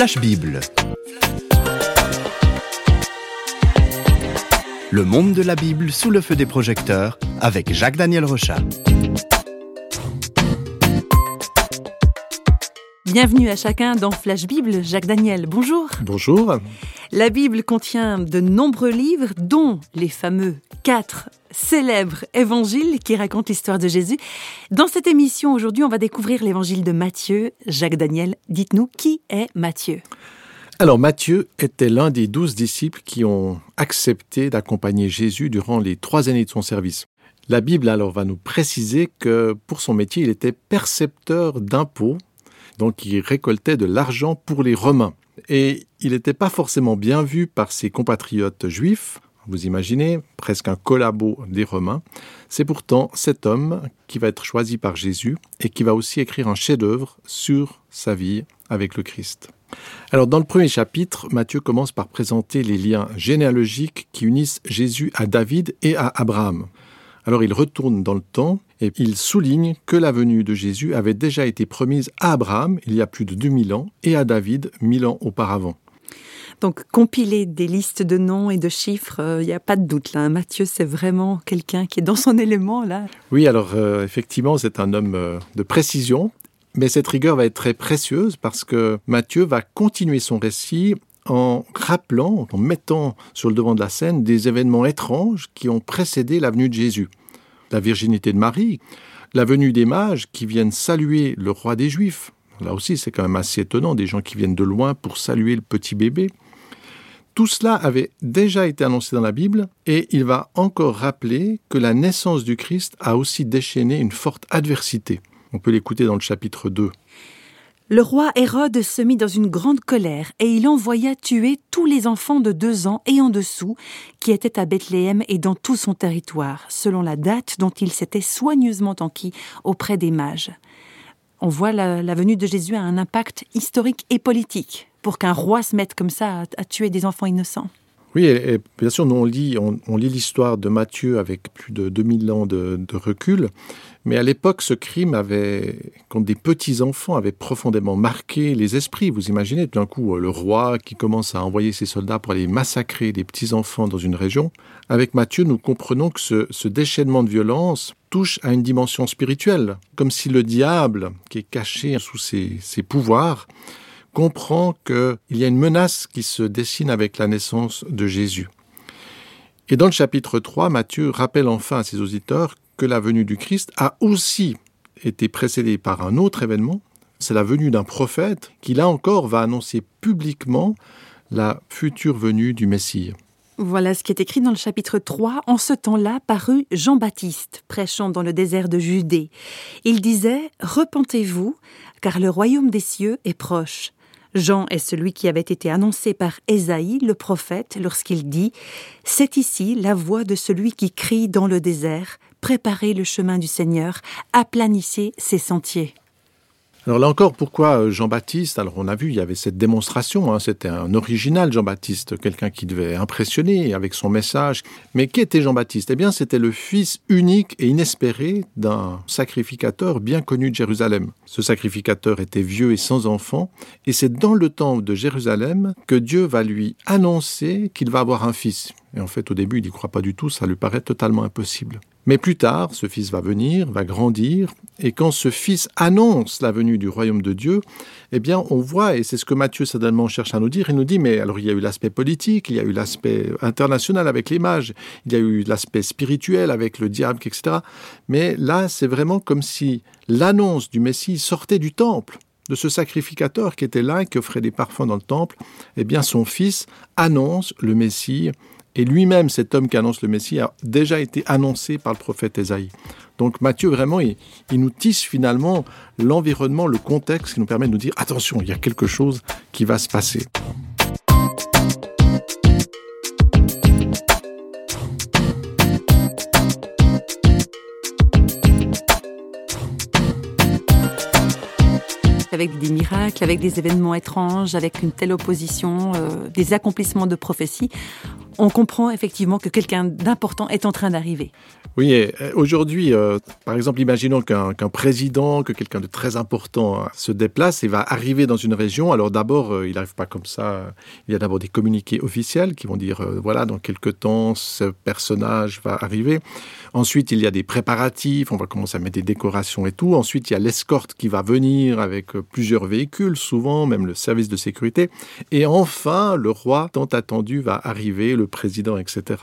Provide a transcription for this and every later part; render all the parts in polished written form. Flash Bible. Le monde de la Bible sous le feu des projecteurs avec Jacques-Daniel Rochat. Bienvenue à chacun dans Flash Bible. Jacques-Daniel, bonjour. Bonjour. La Bible contient de nombreux livres, dont les fameux 4 célèbres évangiles qui racontent l'histoire de Jésus. Dans cette émission, aujourd'hui, on va découvrir l'évangile de Matthieu. Jacques-Daniel, dites-nous, qui est Matthieu ? Alors, Matthieu était l'un des 12 disciples qui ont accepté d'accompagner Jésus durant les 3 années de son service. La Bible, alors, va nous préciser que pour son métier, il était percepteur d'impôts, donc il récoltait de l'argent pour les Romains. Et il n'était pas forcément bien vu par ses compatriotes juifs, vous imaginez, presque un collabo des Romains. C'est pourtant cet homme qui va être choisi par Jésus et qui va aussi écrire un chef-d'œuvre sur sa vie avec le Christ. Alors dans le premier chapitre, Matthieu commence par présenter les liens généalogiques qui unissent Jésus à David et à Abraham. Alors il retourne dans le temps et il souligne que la venue de Jésus avait déjà été promise à Abraham il y a plus de 2000 ans et à David 1000 ans auparavant. Donc, compiler des listes de noms et de chiffres, il n'y a pas de doute là. Matthieu, c'est vraiment quelqu'un qui est dans son élément là. Oui, alors effectivement, c'est un homme de précision, mais cette rigueur va être très précieuse parce que Matthieu va continuer son récit en rappelant, en mettant sur le devant de la scène des événements étranges qui ont précédé la venue de Jésus. La virginité de Marie, la venue des mages qui viennent saluer le roi des Juifs. Là aussi, c'est quand même assez étonnant, des gens qui viennent de loin pour saluer le petit bébé. Tout cela avait déjà été annoncé dans la Bible et il va encore rappeler que la naissance du Christ a aussi déchaîné une forte adversité. On peut l'écouter dans le chapitre 2. Le roi Hérode se mit dans une grande colère et il envoya tuer tous les enfants de 2 ans et en dessous qui étaient à Bethléem et dans tout son territoire, selon la date dont il s'était soigneusement enquis auprès des mages. On voit la venue de Jésus a un impact historique et politique pour qu'un roi se mette comme ça à tuer des enfants innocents. Oui, et bien sûr, nous on lit l'histoire de Matthieu avec plus de 2000 ans de recul, mais à l'époque, ce crime contre des petits-enfants avait profondément marqué les esprits. Vous imaginez, tout d'un coup, le roi qui commence à envoyer ses soldats pour aller massacrer des petits-enfants dans une région. Avec Matthieu, nous comprenons que ce déchaînement de violence touche à une dimension spirituelle, comme si le diable, qui est caché sous ses pouvoirs, comprend qu'il y a une menace qui se dessine avec la naissance de Jésus. Et dans le chapitre 3, Matthieu rappelle enfin à ses auditeurs que la venue du Christ a aussi été précédée par un autre événement, c'est la venue d'un prophète qui, là encore, va annoncer publiquement la future venue du Messie. Voilà ce qui est écrit dans le chapitre 3. « En ce temps-là parut Jean-Baptiste, prêchant dans le désert de Judée. Il disait « Repentez-vous, car le royaume des cieux est proche. » Jean est celui qui avait été annoncé par Ésaïe, le prophète, lorsqu'il dit « C'est ici la voix de celui qui crie dans le désert, préparez le chemin du Seigneur, aplanissez ses sentiers. » Alors là encore, pourquoi Jean-Baptiste ? Alors on a vu, il y avait cette démonstration, c'était un original Jean-Baptiste, quelqu'un qui devait impressionner avec son message. Mais qui était Jean-Baptiste ? Eh bien c'était le fils unique et inespéré d'un sacrificateur bien connu de Jérusalem. Ce sacrificateur était vieux et sans enfant, et c'est dans le temple de Jérusalem que Dieu va lui annoncer qu'il va avoir un fils. Et en fait, au début, il n'y croit pas du tout, ça lui paraît totalement impossible. Mais plus tard, ce fils va venir, va grandir, et quand ce fils annonce la venue du royaume de Dieu, eh bien, on voit, et c'est ce que Matthieu certainement cherche à nous dire, il nous dit, mais alors il y a eu l'aspect politique, il y a eu l'aspect international avec les mages, il y a eu l'aspect spirituel avec le diable, etc. Mais là, c'est vraiment comme si l'annonce du Messie sortait du temple, de ce sacrificateur qui était là et qui offrait des parfums dans le temple. Eh bien, son fils annonce le Messie. Et lui-même, cet homme qui annonce le Messie, a déjà été annoncé par le prophète Ésaïe. Donc Matthieu, vraiment, il nous tisse finalement l'environnement, le contexte qui nous permet de nous dire « Attention, il y a quelque chose qui va se passer ». Avec des miracles, avec des événements étranges, avec une telle opposition, des accomplissements de prophéties, on comprend effectivement que quelqu'un d'important est en train d'arriver. Oui, et aujourd'hui, par exemple, imaginons qu'un président, que quelqu'un de très important se déplace et va arriver dans une région. Alors d'abord, il n'arrive pas comme ça. Il y a d'abord des communiqués officiels qui vont dire, voilà, dans quelques temps, ce personnage va arriver. Ensuite, il y a des préparatifs, on va commencer à mettre des décorations et tout. Ensuite, il y a l'escorte qui va venir avec plusieurs véhicules, souvent même le service de sécurité. Et enfin, le roi tant attendu va arriver, le président, etc.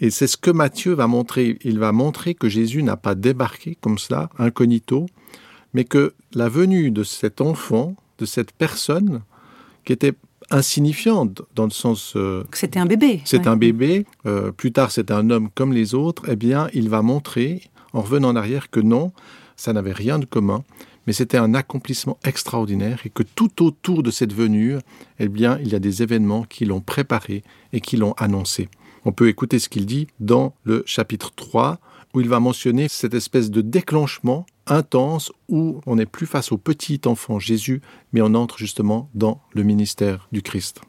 Et c'est ce que Matthieu va montrer. Il va montrer que Jésus n'a pas débarqué comme cela, incognito, mais que la venue de cet enfant, de cette personne, qui était insignifiante dans le sens... c'était un bébé. C'est ouais. Un bébé, plus tard c'est un homme comme les autres, eh bien il va montrer, en revenant en arrière, que non, ça n'avait rien de commun, mais c'était un accomplissement extraordinaire et que tout autour de cette venue, eh bien il y a des événements qui l'ont préparé et qui l'ont annoncé. On peut écouter ce qu'il dit dans le chapitre 3, où il va mentionner cette espèce de déclenchement intense où on n'est plus face au petit enfant Jésus, mais on entre justement dans le ministère du Christ.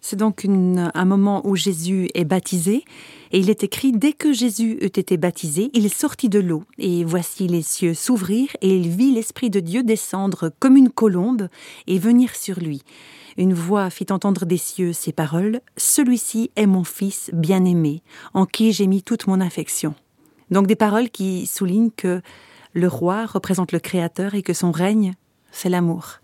C'est donc un moment où Jésus est baptisé, et il est écrit « Dès que Jésus eut été baptisé, il sortit de l'eau, et voici les cieux s'ouvrir, et il vit l'Esprit de Dieu descendre comme une colombe et venir sur lui. » Une voix fit entendre des cieux ces paroles « Celui-ci est mon Fils bien-aimé, en qui j'ai mis toute mon affection. » Donc des paroles qui soulignent que le roi représente le Créateur et que son règne, c'est l'amour.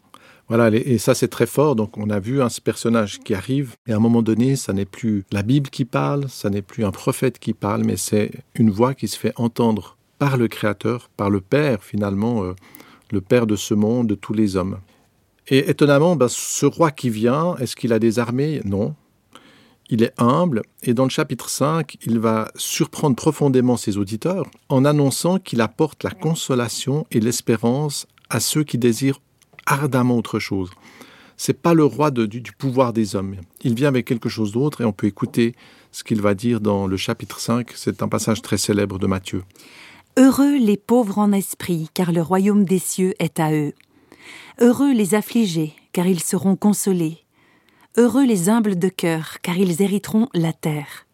Voilà, et ça c'est très fort, donc on a vu ce personnage qui arrive, et à un moment donné, ça n'est plus la Bible qui parle, ça n'est plus un prophète qui parle, mais c'est une voix qui se fait entendre par le Créateur, par le Père finalement, le Père de ce monde, de tous les hommes. Et étonnamment, ce roi qui vient, est-ce qu'il a des armées ? Non. Il est humble et dans le chapitre 5, il va surprendre profondément ses auditeurs en annonçant qu'il apporte la consolation et l'espérance à ceux qui désirent ardemment autre chose. Ce n'est pas le roi du pouvoir des hommes. Il vient avec quelque chose d'autre et on peut écouter ce qu'il va dire dans le chapitre 5. C'est un passage très célèbre de Matthieu. « Heureux les pauvres en esprit, car le royaume des cieux est à eux. » Heureux les affligés, car ils seront consolés. Heureux les humbles de cœur, car ils hériteront la terre.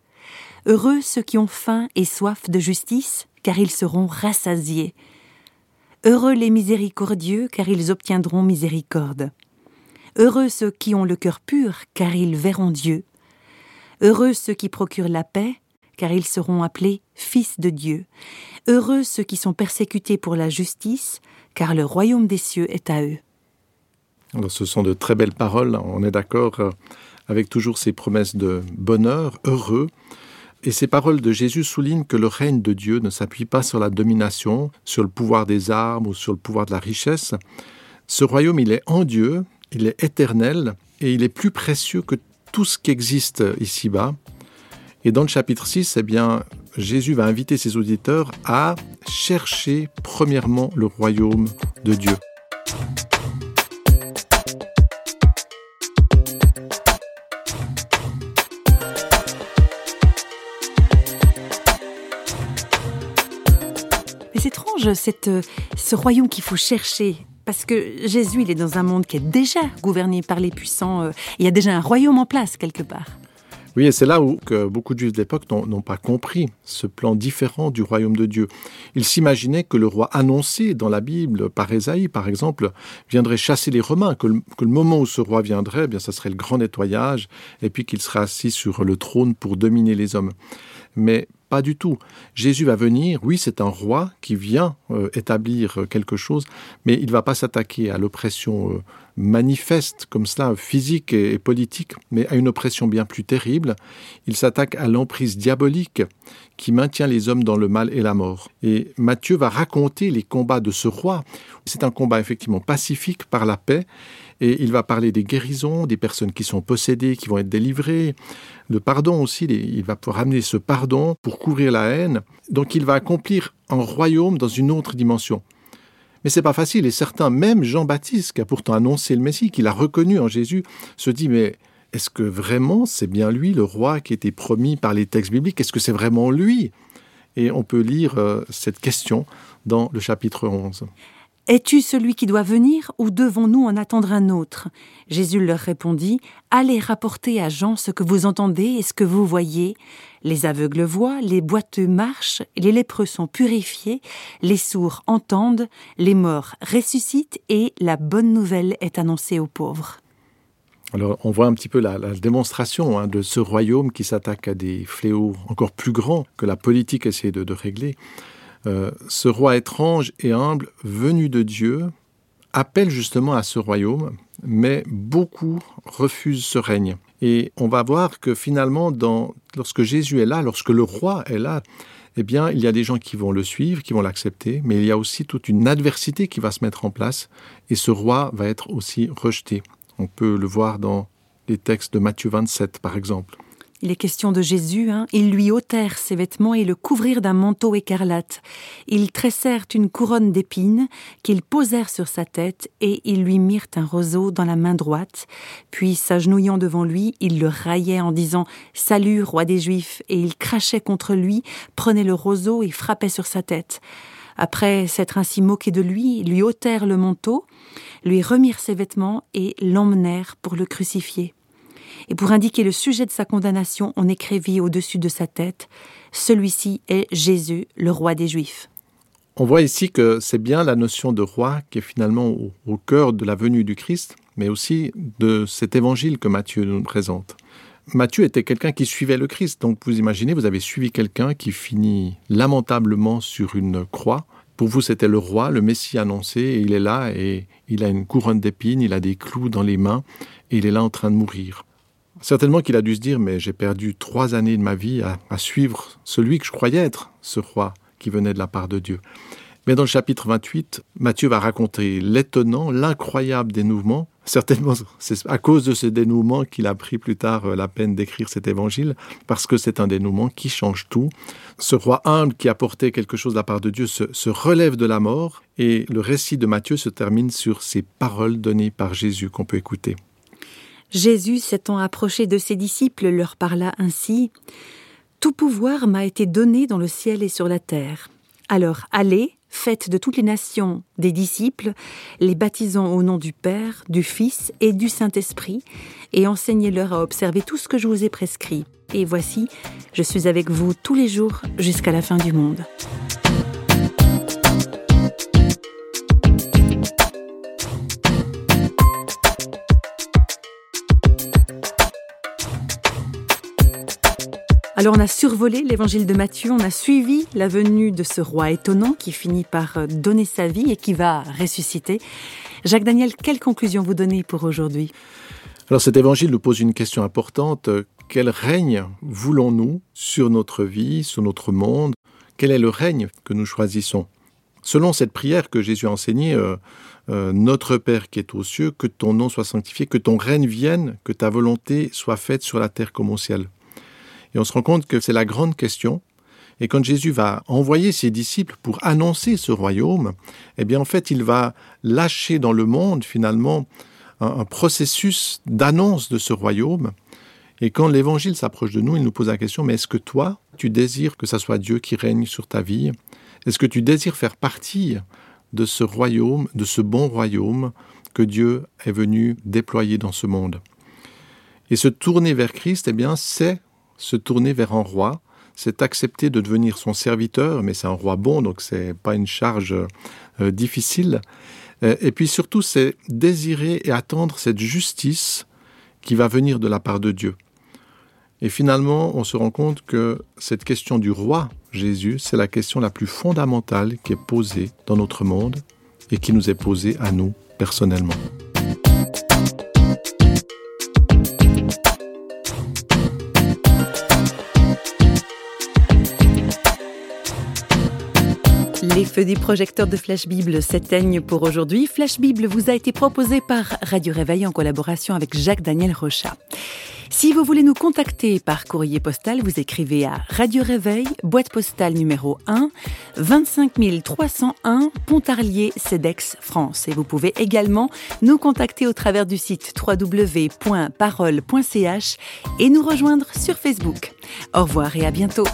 Heureux ceux qui ont faim et soif de justice, car ils seront rassasiés. Heureux les miséricordieux, car ils obtiendront miséricorde. Heureux ceux qui ont le cœur pur, car ils verront Dieu. Heureux ceux qui procurent la paix, car ils seront appelés fils de Dieu. Heureux ceux qui sont persécutés pour la justice, car le royaume des cieux est à eux. Alors, ce sont de très belles paroles, on est d'accord, avec toujours ces promesses de bonheur, heureux. Et ces paroles de Jésus soulignent que le règne de Dieu ne s'appuie pas sur la domination, sur le pouvoir des armes ou sur le pouvoir de la richesse. Ce royaume, il est en Dieu, il est éternel et il est plus précieux que tout ce qui existe ici-bas. Et dans le chapitre 6, eh bien, Jésus va inviter ses auditeurs à chercher premièrement le royaume de Dieu. Mais c'est étrange, ce royaume qu'il faut chercher. Parce que Jésus, il est dans un monde qui est déjà gouverné par les puissants. Il y a déjà un royaume en place quelque part. Oui, et c'est là où que beaucoup de Juifs de l'époque n'ont pas compris ce plan différent du royaume de Dieu. Ils s'imaginaient que le roi annoncé dans la Bible, par Ésaïe par exemple, viendrait chasser les Romains, que le moment où ce roi viendrait, eh bien, ça serait le grand nettoyage, et puis qu'il serait assis sur le trône pour dominer les hommes. Mais pas du tout. Jésus va venir, oui, c'est un roi qui vient établir quelque chose, mais il ne va pas s'attaquer à l'oppression manifeste, comme cela, physique et politique, mais à une oppression bien plus terrible. Il s'attaque à l'emprise diabolique qui maintient les hommes dans le mal et la mort. Et Matthieu va raconter les combats de ce roi. C'est un combat effectivement pacifique par la paix, et il va parler des guérisons, des personnes qui sont possédées, qui vont être délivrées, le pardon aussi, il va pouvoir amener ce pardon pour couvrir la haine. Donc il va accomplir un royaume dans une autre dimension. Mais ce n'est pas facile, et certains, même Jean-Baptiste, qui a pourtant annoncé le Messie, qui l'a reconnu en Jésus, se dit « Mais est-ce que vraiment c'est bien lui, le roi qui était promis par les textes bibliques ? Est-ce que c'est vraiment lui ?» Et on peut lire cette question dans le chapitre 11. « Es-tu celui qui doit venir ou devons-nous en attendre un autre ?» Jésus leur répondit « Allez rapporter à Jean ce que vous entendez et ce que vous voyez. Les aveugles voient, les boiteux marchent, les lépreux sont purifiés, les sourds entendent, les morts ressuscitent et la bonne nouvelle est annoncée aux pauvres. » Alors, on voit un petit peu la démonstration de ce royaume qui s'attaque à des fléaux encore plus grands que la politique essaie de régler. Ce roi étrange et humble, venu de Dieu, appelle justement à ce royaume, mais beaucoup refusent ce règne. Et on va voir que finalement, lorsque Jésus est là, lorsque le roi est là, eh bien, il y a des gens qui vont le suivre, qui vont l'accepter, mais il y a aussi toute une adversité qui va se mettre en place, et ce roi va être aussi rejeté. On peut le voir dans les textes de Matthieu 27, par exemple. Il est question de Jésus, Ils lui ôtèrent ses vêtements et le couvrirent d'un manteau écarlate. Ils tressèrent une couronne d'épines qu'ils posèrent sur sa tête et ils lui mirent un roseau dans la main droite. Puis, s'agenouillant devant lui, ils le raillaient en disant « Salut, roi des Juifs !» et ils crachaient contre lui, prenaient le roseau et frappaient sur sa tête. Après s'être ainsi moqués de lui, ils lui ôtèrent le manteau, lui remirent ses vêtements et l'emmenèrent pour le crucifier. Et pour indiquer le sujet de sa condamnation, on écrivit au-dessus de sa tête « Celui-ci est Jésus, le roi des Juifs ». On voit ici que c'est bien la notion de roi qui est finalement au cœur de la venue du Christ, mais aussi de cet évangile que Matthieu nous présente. Matthieu était quelqu'un qui suivait le Christ, donc vous imaginez, vous avez suivi quelqu'un qui finit lamentablement sur une croix. Pour vous, c'était le roi, le Messie annoncé, et il est là, et il a une couronne d'épines, il a des clous dans les mains, et il est là en train de mourir. Certainement qu'il a dû se dire « mais j'ai perdu 3 années de ma vie à suivre celui que je croyais être, ce roi qui venait de la part de Dieu ». Mais dans le chapitre 28, Matthieu va raconter l'étonnant, l'incroyable dénouement. Certainement, c'est à cause de ce dénouement qu'il a pris plus tard la peine d'écrire cet évangile, parce que c'est un dénouement qui change tout. Ce roi humble qui apportait quelque chose de la part de Dieu se relève de la mort, et le récit de Matthieu se termine sur ces paroles données par Jésus qu'on peut écouter. Jésus, s'étant approché de ses disciples, leur parla ainsi « Tout pouvoir m'a été donné dans le ciel et sur la terre. Alors allez, faites de toutes les nations des disciples, les baptisant au nom du Père, du Fils et du Saint-Esprit, et enseignez-leur à observer tout ce que je vous ai prescrit. Et voici, je suis avec vous tous les jours jusqu'à la fin du monde. » Alors on a survolé l'évangile de Matthieu, on a suivi la venue de ce roi étonnant qui finit par donner sa vie et qui va ressusciter. Jacques-Daniel, quelle conclusion vous donnez pour aujourd'hui ? Alors cet évangile nous pose une question importante. Quel règne voulons-nous sur notre vie, sur notre monde ? Quel est le règne que nous choisissons ? Selon cette prière que Jésus a enseignée, Notre Père qui est aux cieux, que ton nom soit sanctifié, que ton règne vienne, que ta volonté soit faite sur la terre comme au ciel. Et on se rend compte que c'est la grande question. Et quand Jésus va envoyer ses disciples pour annoncer ce royaume, eh bien en fait, il va lâcher dans le monde finalement un processus d'annonce de ce royaume. Et quand l'évangile s'approche de nous, il nous pose la question, mais est-ce que toi, tu désires que ça soit Dieu qui règne sur ta vie ? Est-ce que tu désires faire partie de ce royaume, de ce bon royaume que Dieu est venu déployer dans ce monde ? Et se tourner vers Christ, eh bien c'est se tourner vers un roi, c'est accepter de devenir son serviteur, mais c'est un roi bon, donc c'est pas une charge difficile. Et puis surtout, c'est désirer et attendre cette justice qui va venir de la part de Dieu. Et finalement, on se rend compte que cette question du roi Jésus, c'est la question la plus fondamentale qui est posée dans notre monde et qui nous est posée à nous personnellement. Les feux des projecteurs de Flash Bible s'éteignent pour aujourd'hui. Flash Bible vous a été proposé par Radio Réveil en collaboration avec Jacques-Daniel Rochat. Si vous voulez nous contacter par courrier postal, vous écrivez à Radio Réveil, boîte postale numéro 1, 25 301, Pontarlier, Cedex, France. Et vous pouvez également nous contacter au travers du site www.parole.ch et nous rejoindre sur Facebook. Au revoir et à bientôt.